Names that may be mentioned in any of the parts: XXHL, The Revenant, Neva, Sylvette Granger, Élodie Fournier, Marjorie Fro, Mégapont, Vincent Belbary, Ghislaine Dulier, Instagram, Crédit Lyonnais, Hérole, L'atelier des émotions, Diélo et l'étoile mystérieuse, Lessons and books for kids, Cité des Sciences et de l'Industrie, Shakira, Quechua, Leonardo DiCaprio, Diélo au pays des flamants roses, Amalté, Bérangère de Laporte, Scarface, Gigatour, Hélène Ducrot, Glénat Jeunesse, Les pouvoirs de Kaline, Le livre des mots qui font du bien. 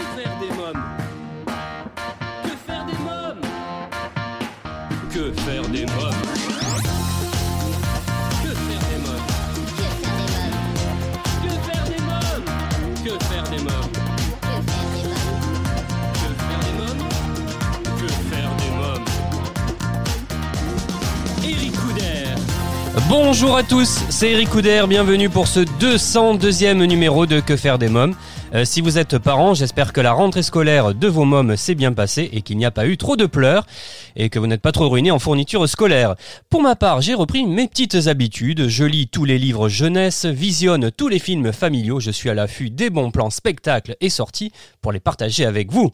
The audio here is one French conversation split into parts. Que faire des mômes? Que faire des mômes? Que faire des mômes? Bonjour à tous, c'est Eric Coudert, bienvenue pour ce 202e numéro de Que faire des mômes. Si vous êtes parents, j'espère que la rentrée scolaire de vos mômes s'est bien passée et qu'il n'y a pas eu trop de pleurs et que vous n'êtes pas trop ruinés en fourniture scolaire. Pour ma part, j'ai repris mes petites habitudes, je lis tous les livres jeunesse, visionne tous les films familiaux, je suis à l'affût des bons plans spectacles et sorties pour les partager avec vous.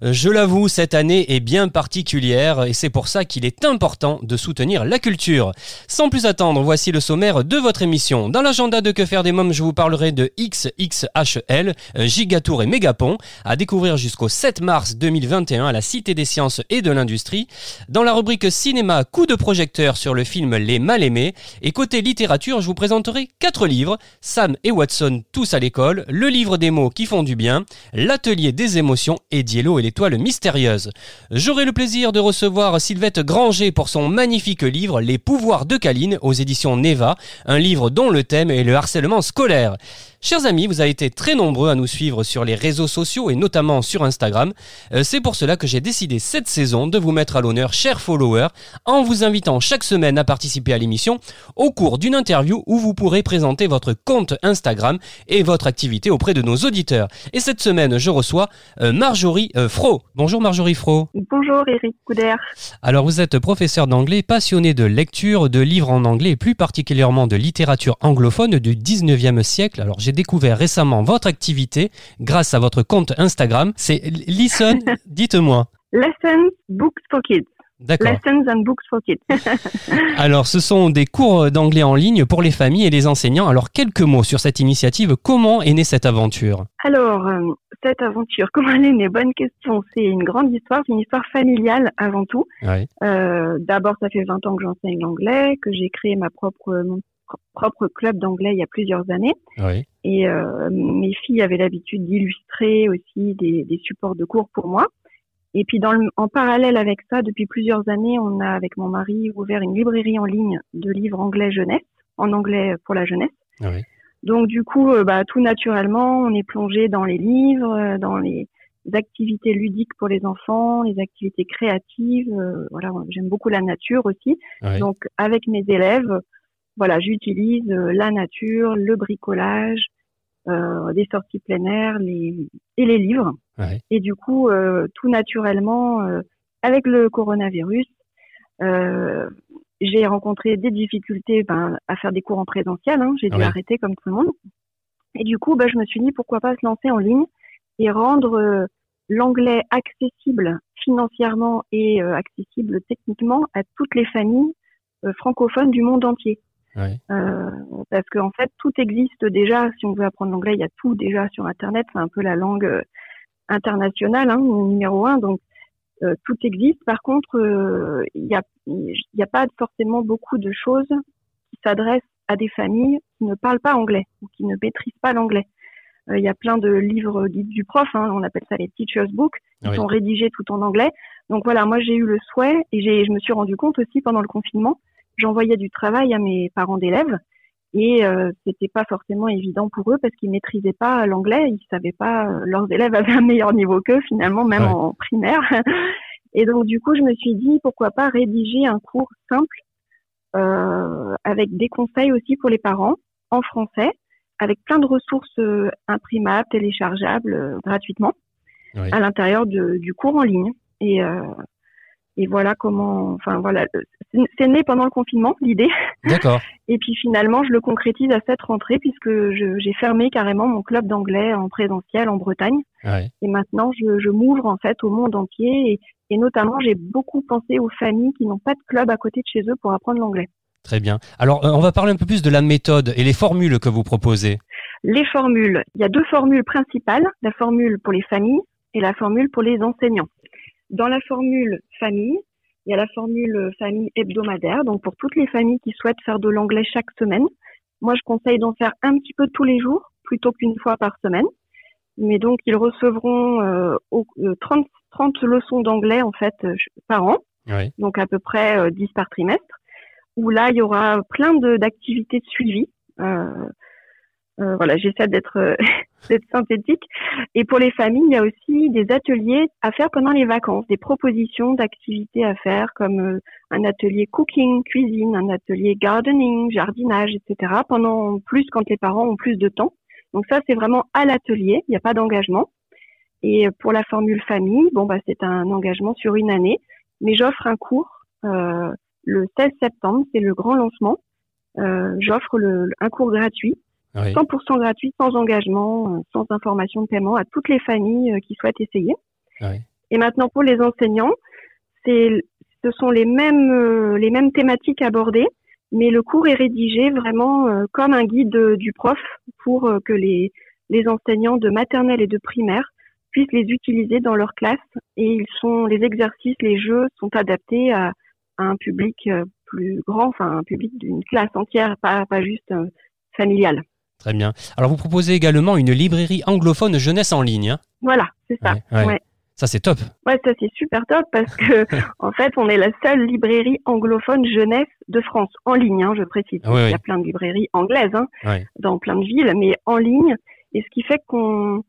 Je l'avoue, cette année est bien particulière et c'est pour ça qu'il est important de soutenir la culture. Sans plus attendre, voici le sommaire de votre émission. Dans l'agenda de Que faire des mômes, je vous parlerai de XXHL, Gigatour et Mégapont, à découvrir jusqu'au 7 mars 2021 à la Cité des Sciences et de l'Industrie. Dans la rubrique cinéma, coup de projecteur sur le film Les Mal-Aimés. Et côté littérature, je vous présenterai 4 livres, Sam et Watson, tous à l'école, Le livre des mots qui font du bien, L'atelier des émotions et Diélo et l'étoile mystérieuse. J'aurai le plaisir de recevoir Sylvette Granger pour son magnifique livre, Les pouvoirs de Kaline, aux éditions Neva, un livre dont le thème est le harcèlement scolaire. Chers amis, vous avez été très nombreux à nous suivre sur les réseaux sociaux et notamment sur Instagram. C'est pour cela que j'ai décidé cette saison de vous mettre à l'honneur, chers followers, en vous invitant chaque semaine à participer à l'émission au cours d'une interview où vous pourrez présenter votre compte Instagram et votre activité auprès de nos auditeurs. Et cette semaine, je reçois Marjorie Fro. Bonjour Marjorie Fro. Bonjour Eric Coudert. Alors vous êtes professeur d'anglais, passionné de lecture, de livres en anglais et plus particulièrement de littérature anglophone du 19e siècle. Alors j'ai découvert récemment votre activité grâce à votre compte Instagram. C'est Listen, dites-moi. Lessons, books for kids. D'accord. Lessons and books for kids. Alors, ce sont des cours d'anglais en ligne pour les familles et les enseignants. Alors, quelques mots sur cette initiative. Comment est née cette aventure? Alors, cette aventure, comment elle est née? Bonne question. C'est une grande histoire, c'est une histoire familiale avant tout. Ouais. D'abord, ça fait 20 ans que j'enseigne l'anglais, que j'ai créé mon propre club d'anglais il y a plusieurs années. Oui. Et mes filles avaient l'habitude d'illustrer aussi des supports de cours pour moi. Et puis en parallèle avec ça, depuis plusieurs années, on a avec mon mari ouvert une librairie en ligne de livres anglais jeunesse, en anglais pour la jeunesse. Oui. Donc du coup, tout naturellement, on est plongé dans les livres, dans les activités ludiques pour les enfants, les activités créatives. Voilà, j'aime beaucoup la nature aussi. Oui. Donc avec mes élèves, voilà, j'utilise la nature, le bricolage, des sorties plein air et les livres. Ouais. Et du coup, tout naturellement, avec le coronavirus, j'ai rencontré des difficultés à faire des cours en présentiel. Hein, j'ai dû arrêter comme tout le monde. Et du coup, je me suis dit pourquoi pas se lancer en ligne et rendre l'anglais accessible financièrement et accessible techniquement à toutes les familles francophones du monde entier. Oui. Parce qu'en fait tout existe déjà. Si on veut apprendre l'anglais, il y a tout déjà sur internet. C'est un peu la langue internationale numéro 1. Donc tout existe. Par contre, il y a pas forcément beaucoup de choses qui s'adressent à des familles qui ne parlent pas anglais ou qui ne maîtrisent pas l'anglais. Il y a plein de livres guides du prof, on appelle ça les teachers' books, qui sont rédigés tout en anglais. Donc voilà, moi j'ai eu le souhait et je me suis rendu compte aussi pendant le confinement. J'envoyais du travail à mes parents d'élèves et c'était pas forcément évident pour eux parce qu'ils maîtrisaient pas l'anglais, ils savaient pas, leurs élèves avaient un meilleur niveau qu'eux finalement, même en primaire. Et donc du coup, je me suis dit pourquoi pas rédiger un cours simple avec des conseils aussi pour les parents en français, avec plein de ressources imprimables, téléchargeables gratuitement à l'intérieur du cours en ligne. Et voilà comment, c'est né pendant le confinement, l'idée. D'accord. Et puis finalement, je le concrétise à cette rentrée puisque j'ai fermé carrément mon club d'anglais en présentiel en Bretagne. Ouais. Et maintenant, je m'ouvre en fait au monde entier et notamment, j'ai beaucoup pensé aux familles qui n'ont pas de club à côté de chez eux pour apprendre l'anglais. Très bien. Alors, on va parler un peu plus de la méthode et les formules que vous proposez. Les formules, il y a 2 formules principales, la formule pour les familles et la formule pour les enseignants. Dans la formule famille, il y a la formule famille hebdomadaire, donc pour toutes les familles qui souhaitent faire de l'anglais chaque semaine. Moi, je conseille d'en faire un petit peu tous les jours, plutôt qu'une fois par semaine. Mais donc, ils recevront 30 leçons d'anglais, en fait, par an. Oui. Donc, à peu près 10 par trimestre. Où là, il y aura plein d'activités de suivi. Voilà, j'essaie d'être synthétique. Et pour les familles, il y a aussi des ateliers à faire pendant les vacances, des propositions d'activités à faire comme un atelier cooking, cuisine, un atelier gardening, jardinage, etc. Quand les parents ont plus de temps. Donc ça, c'est vraiment à l'atelier, il n'y a pas d'engagement. Et pour la formule famille, c'est un engagement sur une année. Mais j'offre un cours le 16 septembre, c'est le grand lancement. J'offre un cours gratuit. Oui. 100% gratuit, sans engagement, sans information de paiement à toutes les familles qui souhaitent essayer. Oui. Et maintenant, pour les enseignants, ce sont les mêmes thématiques abordées, mais le cours est rédigé vraiment comme un guide du prof pour que les enseignants de maternelle et de primaire puissent les utiliser dans leur classe. Et les exercices, les jeux sont adaptés à un public plus grand, enfin un public d'une classe entière, pas juste familiale. Très bien. Alors, vous proposez également une librairie anglophone jeunesse en ligne. Hein ? Voilà, c'est ça. Ouais, ouais. Ouais. Ça, c'est top. Oui, ça, c'est super top parce que, en fait, on est la seule librairie anglophone jeunesse de France. En ligne, je précise. Ah, oui, il y a plein de librairies anglaises dans plein de villes, mais en ligne. Et ce qui fait ça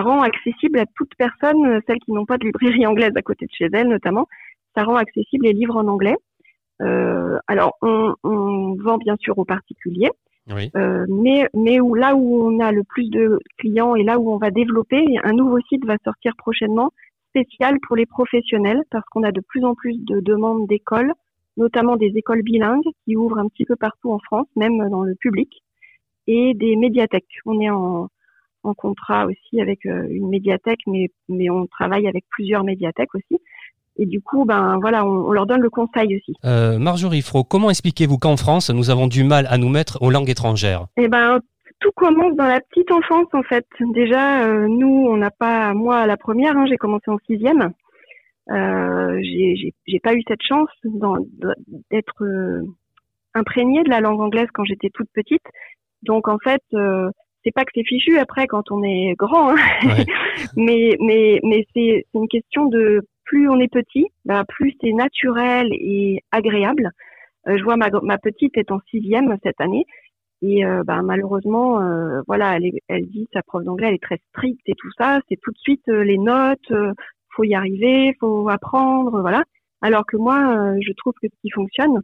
rend accessible à toute personne, celles qui n'ont pas de librairie anglaise à côté de chez elles, notamment. Ça rend accessible les livres en anglais. Alors, on vend bien sûr aux particuliers. Oui. Mais là où on a le plus de clients et là où on va développer, un nouveau site va sortir prochainement spécial pour les professionnels parce qu'on a de plus en plus de demandes d'écoles, notamment des écoles bilingues qui ouvrent un petit peu partout en France, même dans le public, et des médiathèques. On est en contrat aussi avec une médiathèque, mais on travaille avec plusieurs médiathèques aussi. Et du coup, on leur donne le conseil aussi. Marjorie Fro, comment expliquez-vous qu'en France, nous avons du mal à nous mettre aux langues étrangères ? Tout commence dans la petite enfance, en fait. Déjà, nous, on n'a pas... Moi, la première, j'ai commencé en 6e. J'ai pas eu cette chance d'être imprégnée de la langue anglaise quand j'étais toute petite. Donc, en fait... c'est pas que c'est fichu après quand on est grand, ouais. mais c'est une question de plus on est petit, plus c'est naturel et agréable. Je vois ma petite est en 6e cette année et malheureusement elle dit sa prof d'anglais elle est très stricte et tout ça, c'est tout de suite les notes, faut y arriver, faut apprendre, voilà. Alors que moi je trouve que ce qui fonctionne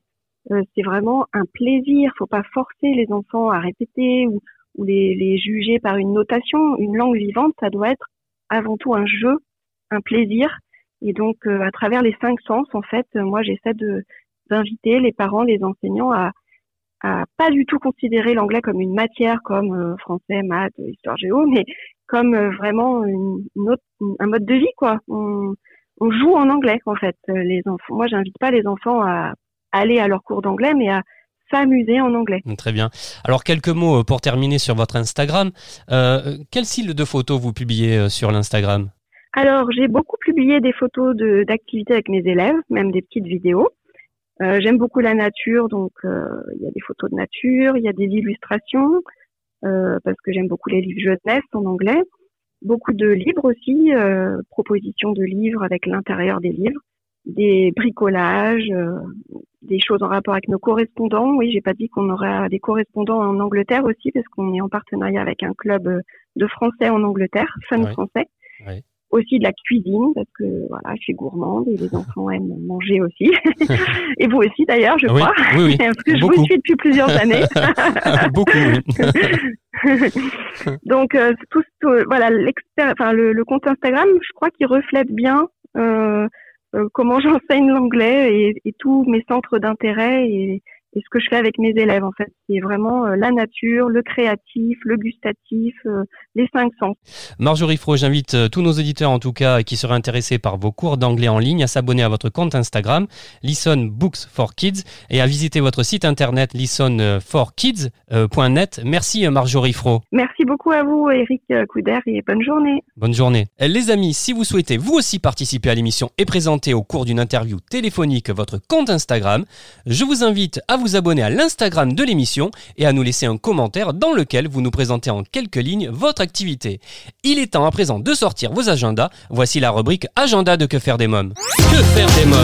c'est vraiment un plaisir, faut pas forcer les enfants à répéter ou les juger par une notation. Une langue vivante, ça doit être avant tout un jeu, un plaisir. Et donc, à travers les 5 sens, en fait, moi, j'essaie d'inviter les parents, les enseignants à pas du tout considérer l'anglais comme une matière, comme français, maths, histoire, géo, mais comme vraiment un mode de vie, quoi. On joue en anglais, en fait. Les enfants. Moi, j'invite pas les enfants à aller à leur cours d'anglais, mais à s'amuser en anglais. Très bien. Alors, quelques mots pour terminer sur votre Instagram. Quel style de photos vous publiez sur l'Instagram ? Alors, j'ai beaucoup publié des photos d'activités avec mes élèves, même des petites vidéos. J'aime beaucoup la nature, donc il y a des photos de nature, il y a des illustrations, parce que j'aime beaucoup les livres jeunesse en anglais. Beaucoup de livres aussi, propositions de livres avec l'intérieur des livres. Des bricolages, des choses en rapport avec nos correspondants. Oui, j'ai pas dit qu'on aura des correspondants en Angleterre aussi, parce qu'on est en partenariat avec un club de français en Angleterre, fans français. Oui. Aussi de la cuisine, parce que voilà, je suis gourmande et les enfants aiment manger aussi. Et vous aussi d'ailleurs, je crois. Oui. Parce que je vous suis depuis plusieurs années. Beaucoup, oui. Donc, le compte Instagram, je crois qu'il reflète bien comment j'enseigne l'anglais et tous mes centres d'intérêt et ce que je fais avec mes élèves, en fait. C'est vraiment la nature, le créatif, le gustatif, les 5 sens. Marjorie Fro, j'invite tous nos auditeurs, en tout cas, qui seraient intéressés par vos cours d'anglais en ligne, à s'abonner à votre compte Instagram, Listen Books for Kids, et à visiter votre site internet listenforkids.net. Merci Marjorie Fro. Merci beaucoup à vous, Eric Coudert, et bonne journée. Bonne journée. Les amis, si vous souhaitez vous aussi participer à l'émission et présenter au cours d'une interview téléphonique votre compte Instagram, je vous invite à vous abonner à l'Instagram de l'émission et à nous laisser un commentaire dans lequel vous nous présentez en quelques lignes votre activité. Il est temps à présent de sortir vos agendas. Voici la rubrique Agenda de Que faire des mômes. Que faire des mômes?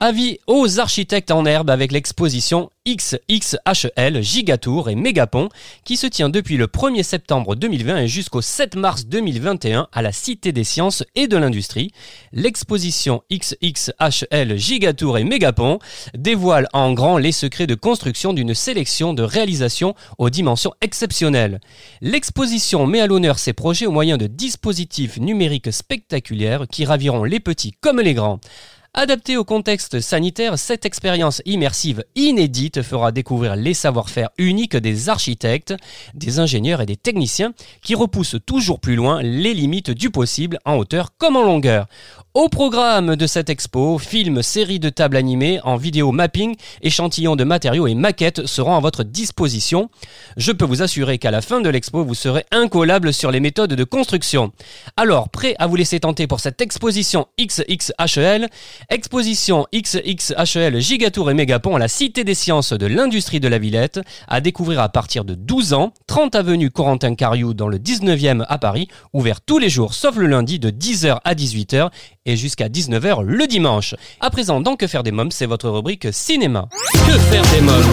Avis aux architectes en herbe avec l'exposition XXHL, Gigatour et Mégapont qui se tient depuis le 1er septembre 2020 et jusqu'au 7 mars 2021 à la Cité des Sciences et de l'Industrie. L'exposition XXHL, Gigatour et Mégapont dévoile en grand les secrets de construction d'une sélection de réalisations aux dimensions exceptionnelles. L'exposition met à l'honneur ces projets au moyen de dispositifs numériques spectaculaires qui raviront les petits comme les grands. Adaptée au contexte sanitaire, cette expérience immersive inédite fera découvrir les savoir-faire uniques des architectes, des ingénieurs et des techniciens qui repoussent toujours plus loin les limites du possible en hauteur comme en longueur. Au programme de cette expo, films, séries de tables animées, en vidéo mapping, échantillons de matériaux et maquettes seront à votre disposition. Je peux vous assurer qu'à la fin de l'expo, vous serez incollable sur les méthodes de construction. Alors, prêt à vous laisser tenter pour cette exposition XXHL ? Exposition XXHL, Gigatour et Mégapont à la Cité des Sciences de l'Industrie de la Villette, à découvrir à partir de 12 ans, 30 avenue Corentin Cariou dans le 19e à Paris, ouvert tous les jours sauf le lundi de 10h à 18h et jusqu'à 19h le dimanche. À présent, dans Que faire des mômes, c'est votre rubrique cinéma. Que faire des mômes ?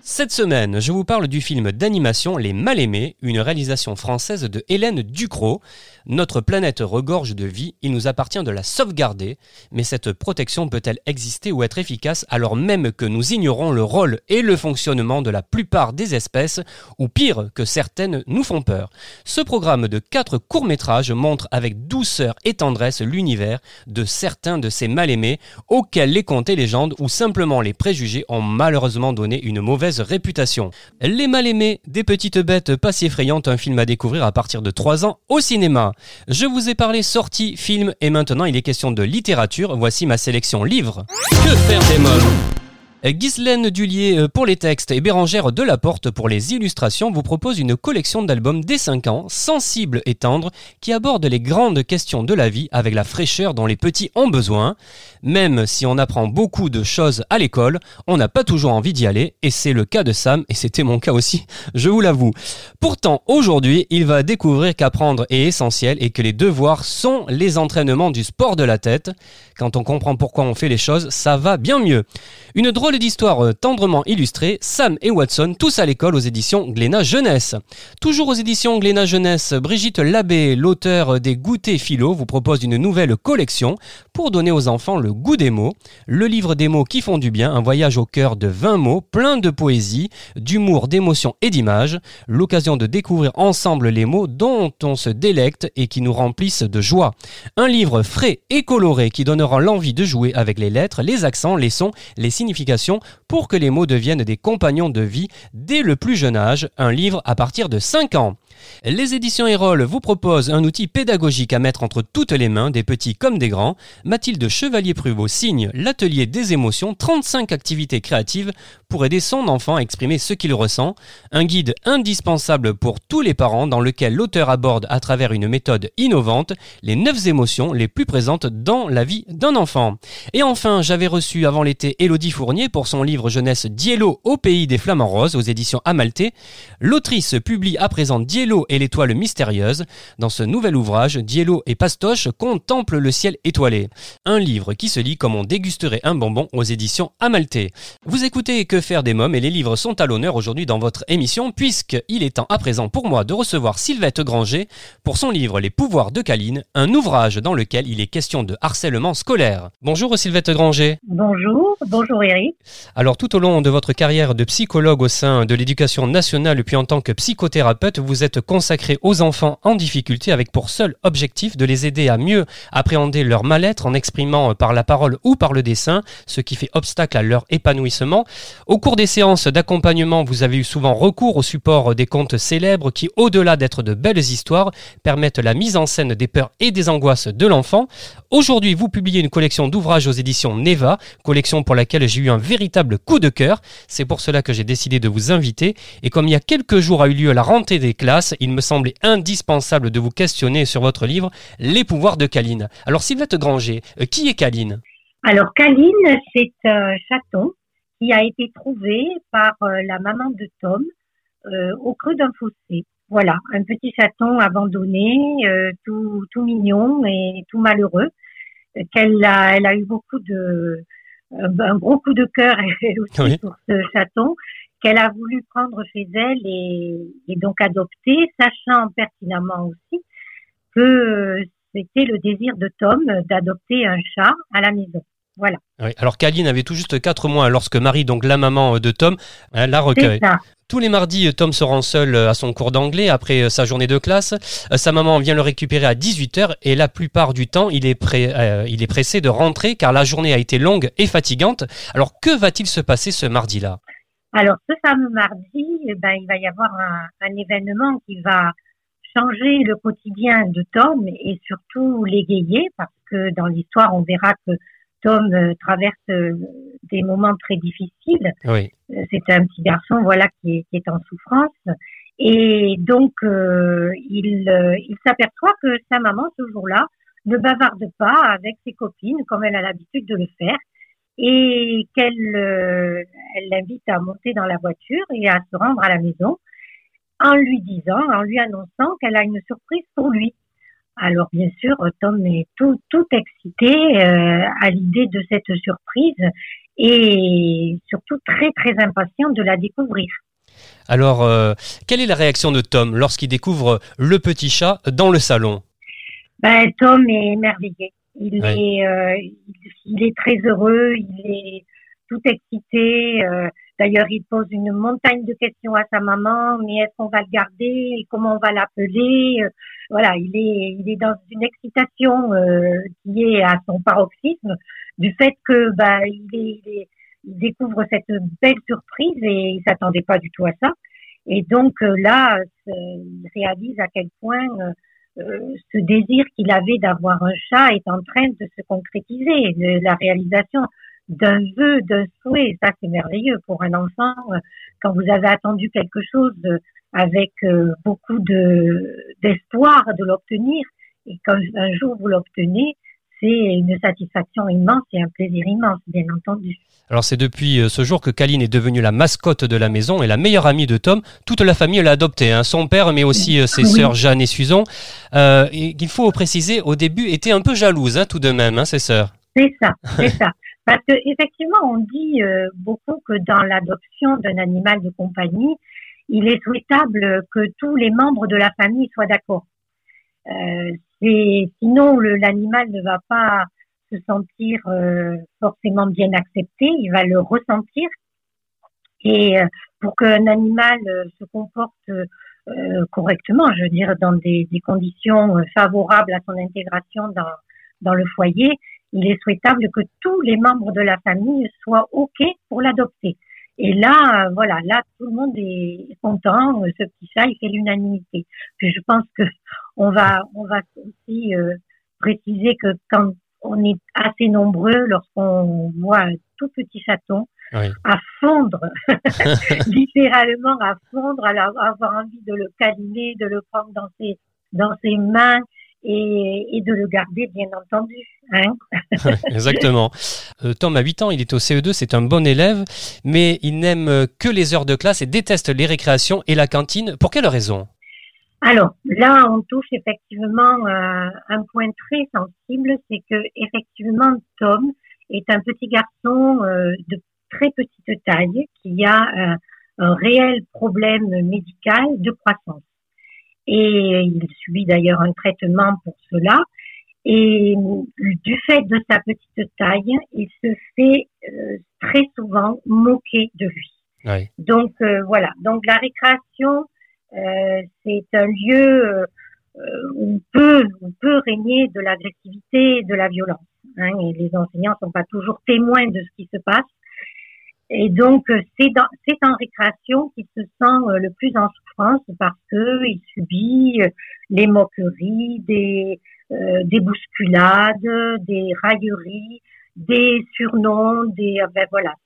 Cette semaine, je vous parle du film d'animation Les Mal-Aimés, une réalisation française de Hélène Ducrot. Notre planète regorge de vie, il nous appartient de la sauvegarder, mais cette protection peut-elle exister ou être efficace alors même que nous ignorons le rôle et le fonctionnement de la plupart des espèces, ou pire, que certaines nous font peur? Ce programme de 4 courts-métrages montre avec douceur et tendresse l'univers de certains de ces mal-aimés auxquels les contes et légendes ou simplement les préjugés ont malheureusement donné une mauvaise réputation. Les Mal-Aimés, des petites bêtes pas si effrayantes, un film à découvrir à partir de 3 ans au cinéma. Je vous ai parlé sorties, films et maintenant il est question de littérature. Voici ma sélection livres. Que faire des mômes ? Ghislaine Dulier pour les textes et Bérangère de Laporte pour les illustrations vous propose une collection d'albums dès 5 ans, sensibles et tendres, qui aborde les grandes questions de la vie avec la fraîcheur dont les petits ont besoin. Même si on apprend beaucoup de choses à l'école, on n'a pas toujours envie d'y aller, et c'est le cas de Sam, et c'était mon cas aussi, je vous l'avoue. Pourtant, aujourd'hui, il va découvrir qu'apprendre est essentiel et que les devoirs sont les entraînements du sport de la tête. Quand on comprend pourquoi on fait les choses, ça va bien mieux. Une drôle d'histoire tendrement illustrée, Sam et Watson, tous à l'école aux éditions Glénat Jeunesse. Toujours aux éditions Glénat Jeunesse, Brigitte Labbé, l'auteur des Goûters philo, vous propose une nouvelle collection pour donner aux enfants le goût des mots. Le livre des mots qui font du bien, un voyage au cœur de 20 mots, plein de poésie, d'humour, d'émotion et d'images. L'occasion de découvrir ensemble les mots dont on se délecte et qui nous remplissent de joie. Un livre frais et coloré qui donnera l'envie de jouer avec les lettres, les accents, les sons, les significations pour que les mots deviennent des compagnons de vie dès le plus jeune âge, un livre à partir de 5 ans. Les éditions Hérole vous proposent un outil pédagogique à mettre entre toutes les mains, des petits comme des grands. Mathilde Chevalier-Pruvot signe l'atelier des émotions, 35 activités créatives pour aider son enfant à exprimer ce qu'il ressent. Un guide indispensable pour tous les parents dans lequel l'auteur aborde à travers une méthode innovante les 9 émotions les plus présentes dans la vie d'un enfant. Et enfin, j'avais reçu avant l'été Élodie Fournier pour son livre jeunesse Diélo au pays des flamants roses aux éditions Amalté. L'autrice publie à présent Diélo et l'étoile mystérieuse. Dans ce nouvel ouvrage, Diélo et Pastoche contemplent le ciel étoilé. Un livre qui se lit comme on dégusterait un bonbon aux éditions Amalté. Vous écoutez Que faire des mômes et les livres sont à l'honneur aujourd'hui dans votre émission puisqu'il est temps à présent pour moi de recevoir Sylvette Granger pour son livre Les pouvoirs de Kaline, un ouvrage dans lequel il est question de harcèlement scolaire. Bonjour Sylvette Granger. Bonjour Eric. Alors tout au long de votre carrière de psychologue au sein de l'éducation nationale puis en tant que psychothérapeute, vous êtes consacré aux enfants en difficulté avec pour seul objectif de les aider à mieux appréhender leur mal-être en exprimant par la parole ou par le dessin ce qui fait obstacle à leur épanouissement. Au cours des séances d'accompagnement, vous avez eu souvent recours au support des contes célèbres qui, au-delà d'être de belles histoires, permettent la mise en scène des peurs et des angoisses de l'enfant. Aujourd'hui, vous publiez une collection d'ouvrages aux éditions Neva, collection pour laquelle j'ai eu un véritable coup de cœur. C'est pour cela que j'ai décidé de vous inviter. Et comme il y a quelques jours a eu lieu la rentrée des classes, il me semblait indispensable de vous questionner sur votre livre « Les pouvoirs de Kaline ». Alors Sylvette Granger, qui est Kaline ? Alors Kaline, c'est un chaton qui a été trouvé par la maman de Tom au creux d'un fossé. Voilà, un petit chaton abandonné, tout mignon et tout malheureux, qu'elle a eu beaucoup de un gros coup de cœur elle aussi pour ce chaton, qu'elle a voulu prendre chez elle et donc adopter, sachant pertinemment aussi que c'était le désir de Tom d'adopter un chat à la maison. Voilà. Oui, alors Kaline avait tout juste 4 mois lorsque Marie, donc la maman de Tom, la recueille. Tous les mardis, Tom se rend seul à son cours d'anglais après sa journée de classe. Sa maman vient le récupérer à 18h et la plupart du temps, il est pressé de rentrer car la journée a été longue et fatigante. Alors que va-t-il se passer ce mardi-là ? Alors ce fameux mardi, il va y avoir un événement qui va changer le quotidien de Tom et surtout l'égayer parce que dans l'histoire, on verra que Tom traverse des moments très difficiles. Oui. C'est un petit garçon, qui est en souffrance. Et donc, il s'aperçoit que sa maman, ce jour-là, ne bavarde pas avec ses copines, comme elle a l'habitude de le faire, et qu'elle l'invite à monter dans la voiture et à se rendre à la maison en lui annonçant qu'elle a une surprise pour lui. Alors bien sûr, Tom est tout excité à l'idée de cette surprise et surtout très très impatient de la découvrir. Alors, quelle est la réaction de Tom lorsqu'il découvre le petit chat dans le salon ? Tom est émerveillé. Il est très heureux, il est tout excité. D'ailleurs, il pose une montagne de questions à sa maman. Mais est-ce qu'on va le garder ? Comment on va l'appeler ? Voilà, il est dans une excitation qui est à son paroxysme du fait que il découvre cette belle surprise et il s'attendait pas du tout à ça. Et donc là, il réalise à quel point ce désir qu'il avait d'avoir un chat est en train de se concrétiser. La réalisation d'un vœu, d'un souhait, ça c'est merveilleux pour un enfant. Quand vous avez attendu quelque chose avec beaucoup d'espoir de l'obtenir, et quand un jour vous l'obtenez, c'est une satisfaction immense et un plaisir immense, bien entendu. Alors c'est depuis ce jour que Kaline est devenue la mascotte de la maison et la meilleure amie de Tom. Toute la famille l'a adoptée, son père, mais aussi ses sœurs Jeanne et Suzanne. Il faut préciser, au début, étaient un peu jalouses tout de même, ses sœurs. C'est ça. Parce que effectivement, on dit beaucoup que dans l'adoption d'un animal de compagnie, il est souhaitable que tous les membres de la famille soient d'accord. Sinon, l'animal ne va pas se sentir forcément bien accepté. Il va le ressentir. Et pour qu'un animal se comporte correctement, je veux dire, dans des conditions favorables à son intégration dans le foyer, il est souhaitable que tous les membres de la famille soient OK pour l'adopter. Et là, tout le monde est content. Ce petit chat, il fait l'unanimité. Puis je pense que on va aussi préciser que quand on est assez nombreux, lorsqu'on voit un tout petit chaton à fondre, littéralement à fondre, à avoir envie de le câliner, de le prendre dans ses mains, et de le garder, bien entendu. Exactement. Tom a 8 ans, il est au CE2, c'est un bon élève, mais il n'aime que les heures de classe et déteste les récréations et la cantine. Pour quelle raison ? Alors, là, on touche effectivement un point très sensible, c'est que effectivement Tom est un petit garçon de très petite taille qui a un réel problème médical de croissance. Et il subit d'ailleurs un traitement pour cela. Et du fait de sa petite taille, il se fait très souvent moquer de lui. Oui. Donc donc la récréation, c'est un lieu où on peut régner de l'agressivité et de la violence. Et les enseignants ne sont pas toujours témoins de ce qui se passe. Et donc, c'est en récréation qu'il se sent le plus en souffrance parce que il subit les moqueries, des bousculades, des railleries, des surnoms,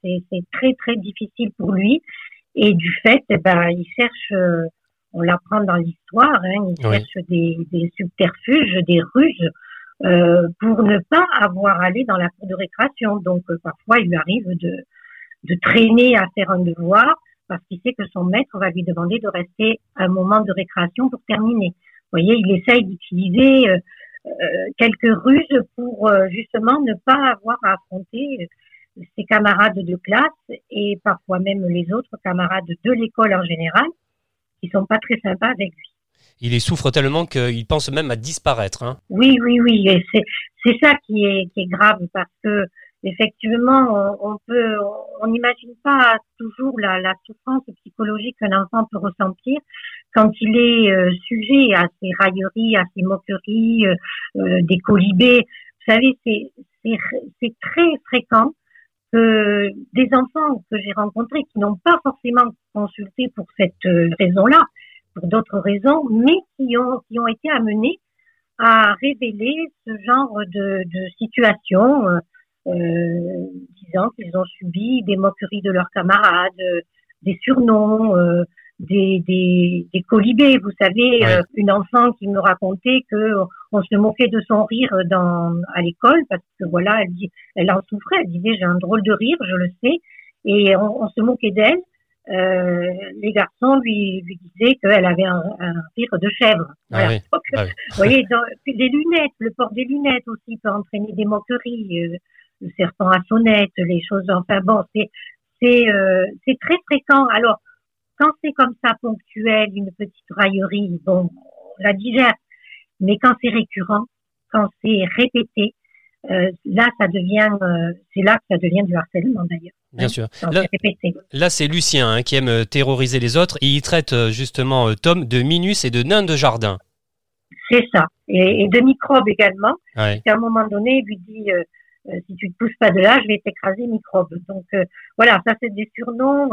c'est très, très difficile pour lui. Et du fait, il cherche, on l'apprend dans l'histoire, il cherche des subterfuges, des ruses, pour ne pas avoir allé dans la cour de récréation. Donc, parfois, il lui arrive de traîner à faire un devoir parce qu'il sait que son maître va lui demander de rester un moment de récréation pour terminer. Vous voyez, il essaye d'utiliser quelques ruses pour justement ne pas avoir à affronter ses camarades de classe et parfois même les autres camarades de l'école en général qui sont pas très sympas avec lui. Il les souffre tellement qu'il pense même à disparaître. Hein. Oui. Et c'est ça qui est grave parce que effectivement, on n'imagine pas toujours la souffrance psychologique qu'un enfant peut ressentir quand il est sujet à ces railleries, à ces moqueries, des colibés. Vous savez, c'est très fréquent que des enfants que j'ai rencontrés qui n'ont pas forcément consulté pour cette raison-là, pour d'autres raisons, mais qui ont été amenés à révéler ce genre de situation, disant qu'ils ont subi des moqueries de leurs camarades, des surnoms, des colibés. Vous savez, ouais. Une enfant qui me racontait que on se moquait de son rire à l'école parce que voilà, elle en souffrait. Elle disait j'ai un drôle de rire, je le sais, et on se moquait d'elle. Les garçons lui disaient qu'elle avait un rire de chèvre. Voilà. Ah oui. Donc, ah oui. Vous voyez, les lunettes, le port des lunettes aussi peut entraîner des moqueries. Le serpent à sonnette, les choses, enfin bon, c'est très fréquent. Alors, quand c'est comme ça ponctuel, une petite raillerie, bon, on la digère. Mais quand c'est récurrent, quand c'est répété, là, ça devient, c'est là que ça devient du harcèlement d'ailleurs. Bien sûr. Là, c'est Lucien hein, qui aime terroriser les autres et il traite justement Tom de Minus et de nain de jardin. C'est ça. Et de microbes également. Ouais. À un moment donné, il lui dit si tu ne te pousses pas de là, je vais t'écraser microbe. Donc voilà, ça c'est des surnoms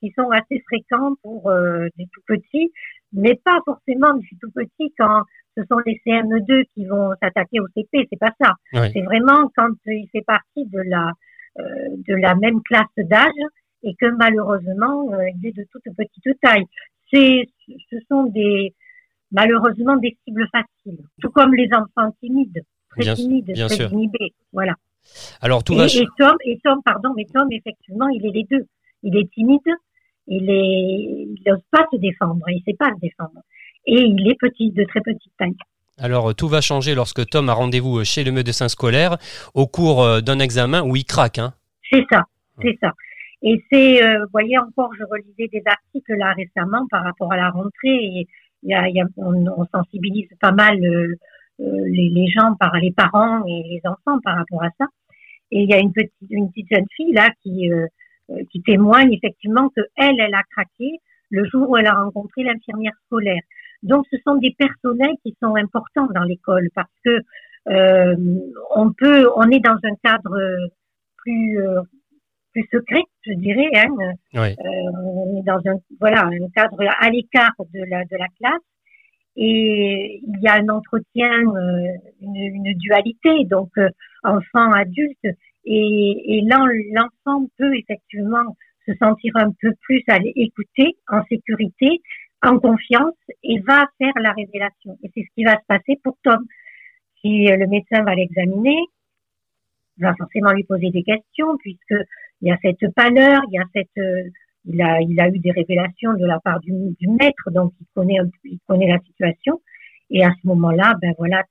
qui sont assez fréquents pour des tout-petits, mais pas forcément des tout-petits quand ce sont les CM2 qui vont s'attaquer au CP, c'est pas ça. Oui. C'est vraiment quand il fait partie de la même classe d'âge et que malheureusement, il est de toute petite taille. Ce sont malheureusement des cibles faciles, tout comme les enfants timides. Très inhibé, voilà. Alors, Tom, effectivement, il est les deux. Il est timide, il n'ose pas se défendre, il ne sait pas se défendre. Et il est petit, de très petite taille. Alors, tout va changer lorsque Tom a rendez-vous chez le médecin scolaire au cours d'un examen où il craque. Hein. C'est ça. Et c'est, vous voyez, encore, je relisais des articles là récemment par rapport à la rentrée. Et on sensibilise pas mal... les gens, les parents et les enfants par rapport à ça. Et il y a une petite jeune fille là qui témoigne effectivement que elle a craqué le jour où elle a rencontré l'infirmière scolaire. Donc ce sont des personnels qui sont importants dans l'école parce que on est dans un cadre plus secret, je dirais. Hein. Oui. On est dans un cadre à l'écart de la classe. Et il y a un entretien, une dualité, donc enfant-adulte, et l'enfant peut effectivement se sentir un peu plus écouté, en sécurité, en confiance, et va faire la révélation. Et c'est ce qui va se passer pour Tom. Si le médecin va l'examiner, il va forcément lui poser des questions, puisqu'il y a cette pâleur, il a eu des révélations de la part du maître, donc il connaît la situation. Et à ce moment-là,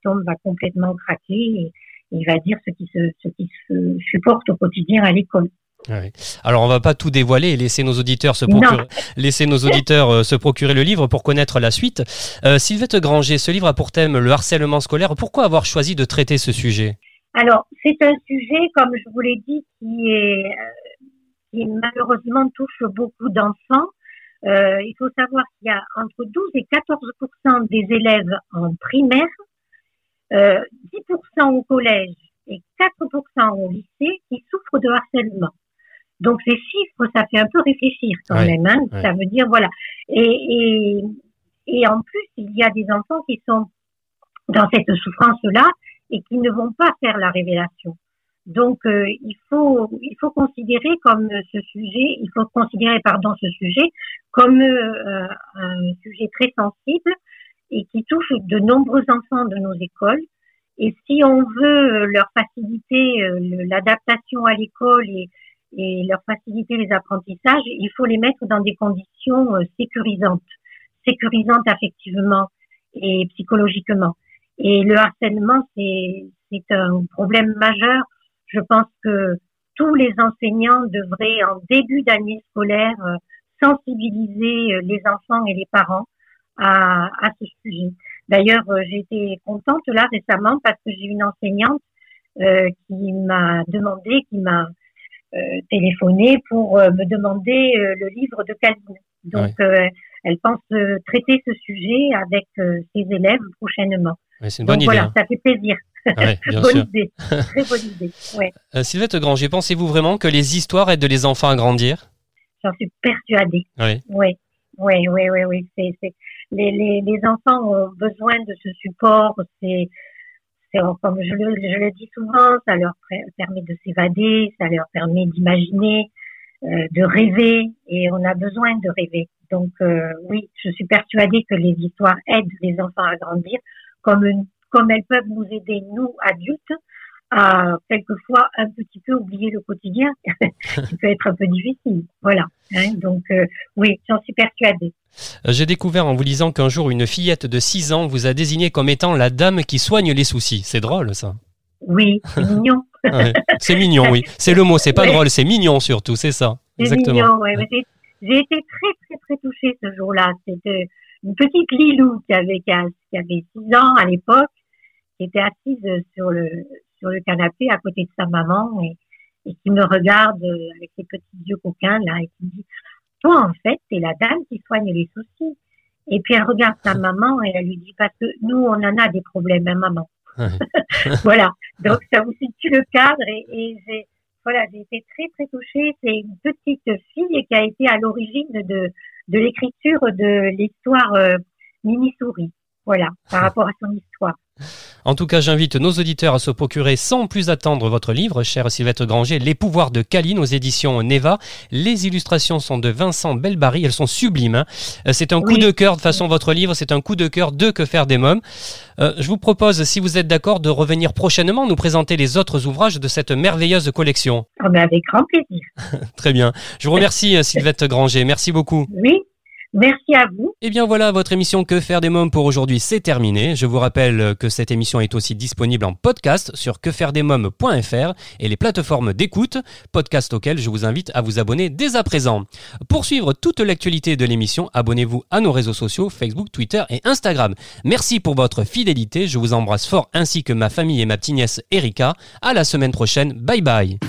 Tom va complètement craquer et il va dire ce qui se supporte au quotidien à l'école. Ouais. Alors on va pas tout dévoiler et laisser nos auditeurs se procurer le livre pour connaître la suite. Sylvette Granger, ce livre a pour thème le harcèlement scolaire. Pourquoi avoir choisi de traiter ce sujet ? Alors c'est un sujet, comme je vous l'ai dit, qui malheureusement touche beaucoup d'enfants. Il faut savoir qu'il y a entre 12 et 14% des élèves en primaire, 10% au collège et 4% au lycée qui souffrent de harcèlement. Donc ces chiffres, ça fait un peu réfléchir quand même. Hein. Ouais. Ça veut dire, voilà. Et en plus, il y a des enfants qui sont dans cette souffrance-là et qui ne vont pas faire la révélation. Donc il faut considérer ce sujet comme un sujet très sensible et qui touche de nombreux enfants de nos écoles. Et si on veut leur faciliter l'adaptation à l'école et, et leur faciliter les apprentissages, il faut les mettre dans des conditions sécurisantes affectivement et psychologiquement. Et le harcèlement, c'est un problème majeur. Je pense que tous les enseignants devraient, en début d'année scolaire, sensibiliser les enfants et les parents à ce sujet. D'ailleurs, j'ai été contente là récemment parce que j'ai une enseignante qui m'a demandé, qui m'a téléphoné pour me demander le livre de Kaline. Donc, ah oui. Elle pense traiter ce sujet avec ses élèves prochainement. Ouais, c'est une bonne idée. Voilà, ça fait plaisir. Ah ouais, bien sûr. Idée. Très bonne idée. Ouais. Sylvette Granger, pensez-vous vraiment que les histoires aident les enfants à grandir ? J'en suis persuadée. Oui. Oui. Les enfants ont besoin de ce support. Comme je le dis souvent, ça leur permet de s'évader, ça leur permet d'imaginer, de rêver, et on a besoin de rêver. Donc oui, je suis persuadée que les histoires aident les enfants à grandir, comme elles peuvent nous aider, nous, adultes, à quelquefois un petit peu oublier le quotidien, qui peut être un peu difficile. Voilà. Donc oui, j'en suis persuadée. J'ai découvert en vous lisant qu'un jour, une fillette de 6 ans vous a désignée comme étant la dame qui soigne les soucis. C'est drôle, ça. Oui, c'est mignon. Ouais, c'est mignon, oui. C'est le mot, c'est pas drôle, c'est mignon surtout, c'est ça. Exactement. C'est mignon, oui. J'ai été très touchée ce jour-là. C'était une petite Lilou qui avait 6 ans à l'époque, qui était assise sur le canapé à côté de sa maman et qui me regarde avec ses petits yeux coquins là et qui me dit « Toi, en fait, t'es la dame qui soigne les soucis. » Et puis elle regarde sa maman et elle lui dit « Parce que nous, on en a des problèmes, hein, maman. » Voilà, donc ça vous situe le cadre et j'ai été très touchée. C'est une petite fille qui a été à l'origine de l'écriture de l'histoire Mini-Souris. Voilà, par rapport à son histoire. En tout cas, j'invite nos auditeurs à se procurer sans plus attendre votre livre, chère Sylvette Granger, Les pouvoirs de Kaline aux éditions Neva. Les illustrations sont de Vincent Belbary, elles sont sublimes. Hein. C'est un coup de cœur, de façon votre livre, c'est un coup de cœur de Que faire des mômes. Je vous propose, si vous êtes d'accord, de revenir prochainement nous présenter les autres ouvrages de cette merveilleuse collection. Oh ben avec grand plaisir. Très bien. Je vous remercie Sylvette Granger, merci beaucoup. Oui. Merci à vous. Et bien voilà, votre émission Que faire des mômes pour aujourd'hui, c'est terminé. Je vous rappelle que cette émission est aussi disponible en podcast sur quefairedesmômes.fr et les plateformes d'écoute, podcast auquel je vous invite à vous abonner dès à présent. Pour suivre toute l'actualité de l'émission, abonnez-vous à nos réseaux sociaux, Facebook, Twitter et Instagram. Merci pour votre fidélité, je vous embrasse fort ainsi que ma famille et ma petite nièce Erika. À la semaine prochaine, bye bye.